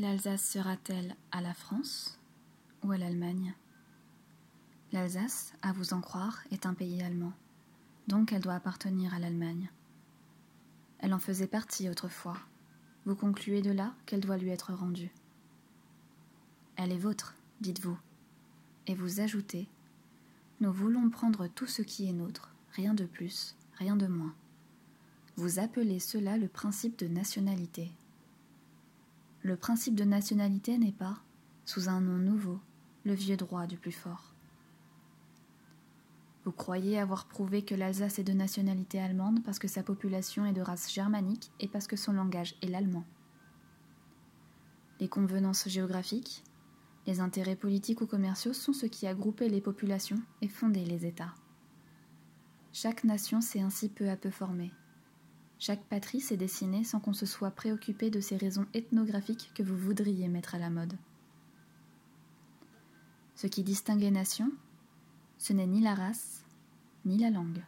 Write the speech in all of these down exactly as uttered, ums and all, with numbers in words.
L'Alsace sera-t-elle à la France ou à l'Allemagne ? L'Alsace, à vous en croire, est un pays allemand, donc elle doit appartenir à l'Allemagne. Elle en faisait partie autrefois. Vous concluez de là qu'elle doit lui être rendue. Elle est vôtre, dites-vous, et vous ajoutez « Nous voulons prendre tout ce qui est nôtre, rien de plus, rien de moins. » Vous appelez cela le principe de nationalité. Le principe de nationalité n'est pas, sous un nom nouveau, le vieux droit du plus fort. Vous croyez avoir prouvé que l'Alsace est de nationalité allemande parce que sa population est de race germanique et parce que son langage est l'allemand. Les convenances géographiques, les intérêts politiques ou commerciaux sont ce qui a groupé les populations et fondé les États. Chaque nation s'est ainsi peu à peu formée. Chaque patrie s'est dessinée sans qu'on se soit préoccupé de ces raisons ethnographiques que vous voudriez mettre à la mode. Ce qui distingue les nations, ce n'est ni la race, ni la langue.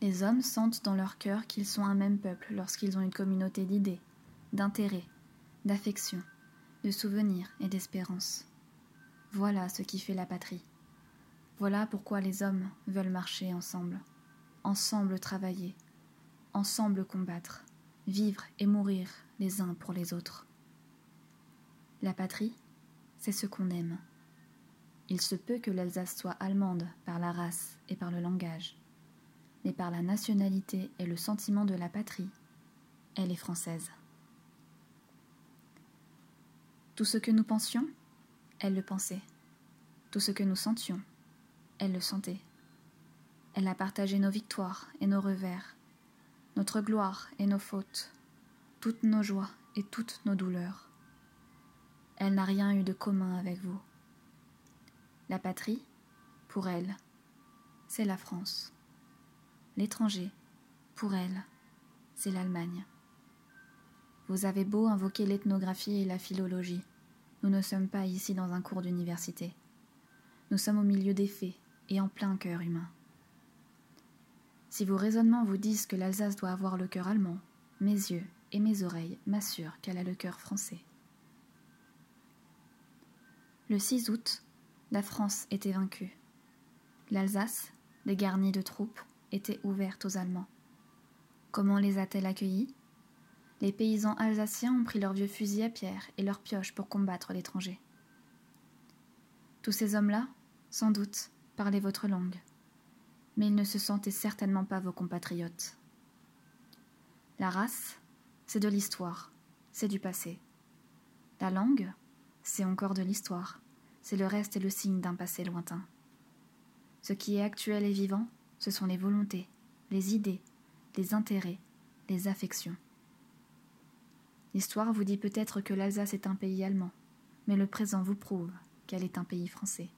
Les hommes sentent dans leur cœur qu'ils sont un même peuple lorsqu'ils ont une communauté d'idées, d'intérêts, d'affections, de souvenirs et d'espérances. Voilà ce qui fait la patrie. Voilà pourquoi les hommes veulent marcher ensemble. Ensemble travailler, ensemble combattre, vivre et mourir les uns pour les autres. La patrie, c'est ce qu'on aime. Il se peut que l'Alsace soit allemande par la race et par le langage, mais par la nationalité et le sentiment de la patrie, elle est française. Tout ce que nous pensions, elle le pensait. Tout ce que nous sentions, elle le sentait. Elle a partagé nos victoires et nos revers, notre gloire et nos fautes, toutes nos joies et toutes nos douleurs. Elle n'a rien eu de commun avec vous. La patrie, pour elle, c'est la France. L'étranger, pour elle, c'est l'Allemagne. Vous avez beau invoquer l'ethnographie et la philologie, nous ne sommes pas ici dans un cours d'université. Nous sommes au milieu des faits et en plein cœur humain. Si vos raisonnements vous disent que l'Alsace doit avoir le cœur allemand, mes yeux et mes oreilles m'assurent qu'elle a le cœur français. Le six août, la France était vaincue. L'Alsace, dégarnie de troupes, était ouverte aux Allemands. Comment les a-t-elle accueillis ? Les paysans alsaciens ont pris leurs vieux fusils à pierre et leurs pioches pour combattre l'étranger. Tous ces hommes-là, sans doute, parlaient votre langue. Mais ils ne se sentaient certainement pas vos compatriotes. La race, c'est de l'histoire, c'est du passé. La langue, c'est encore de l'histoire, c'est le reste et le signe d'un passé lointain. Ce qui est actuel et vivant, ce sont les volontés, les idées, les intérêts, les affections. L'histoire vous dit peut-être que l'Alsace est un pays allemand, mais le présent vous prouve qu'elle est un pays français.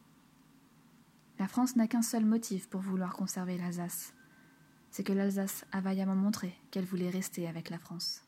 La France n'a qu'un seul motif pour vouloir conserver l'Alsace, c'est que l'Alsace a vaillamment montré qu'elle voulait rester avec la France.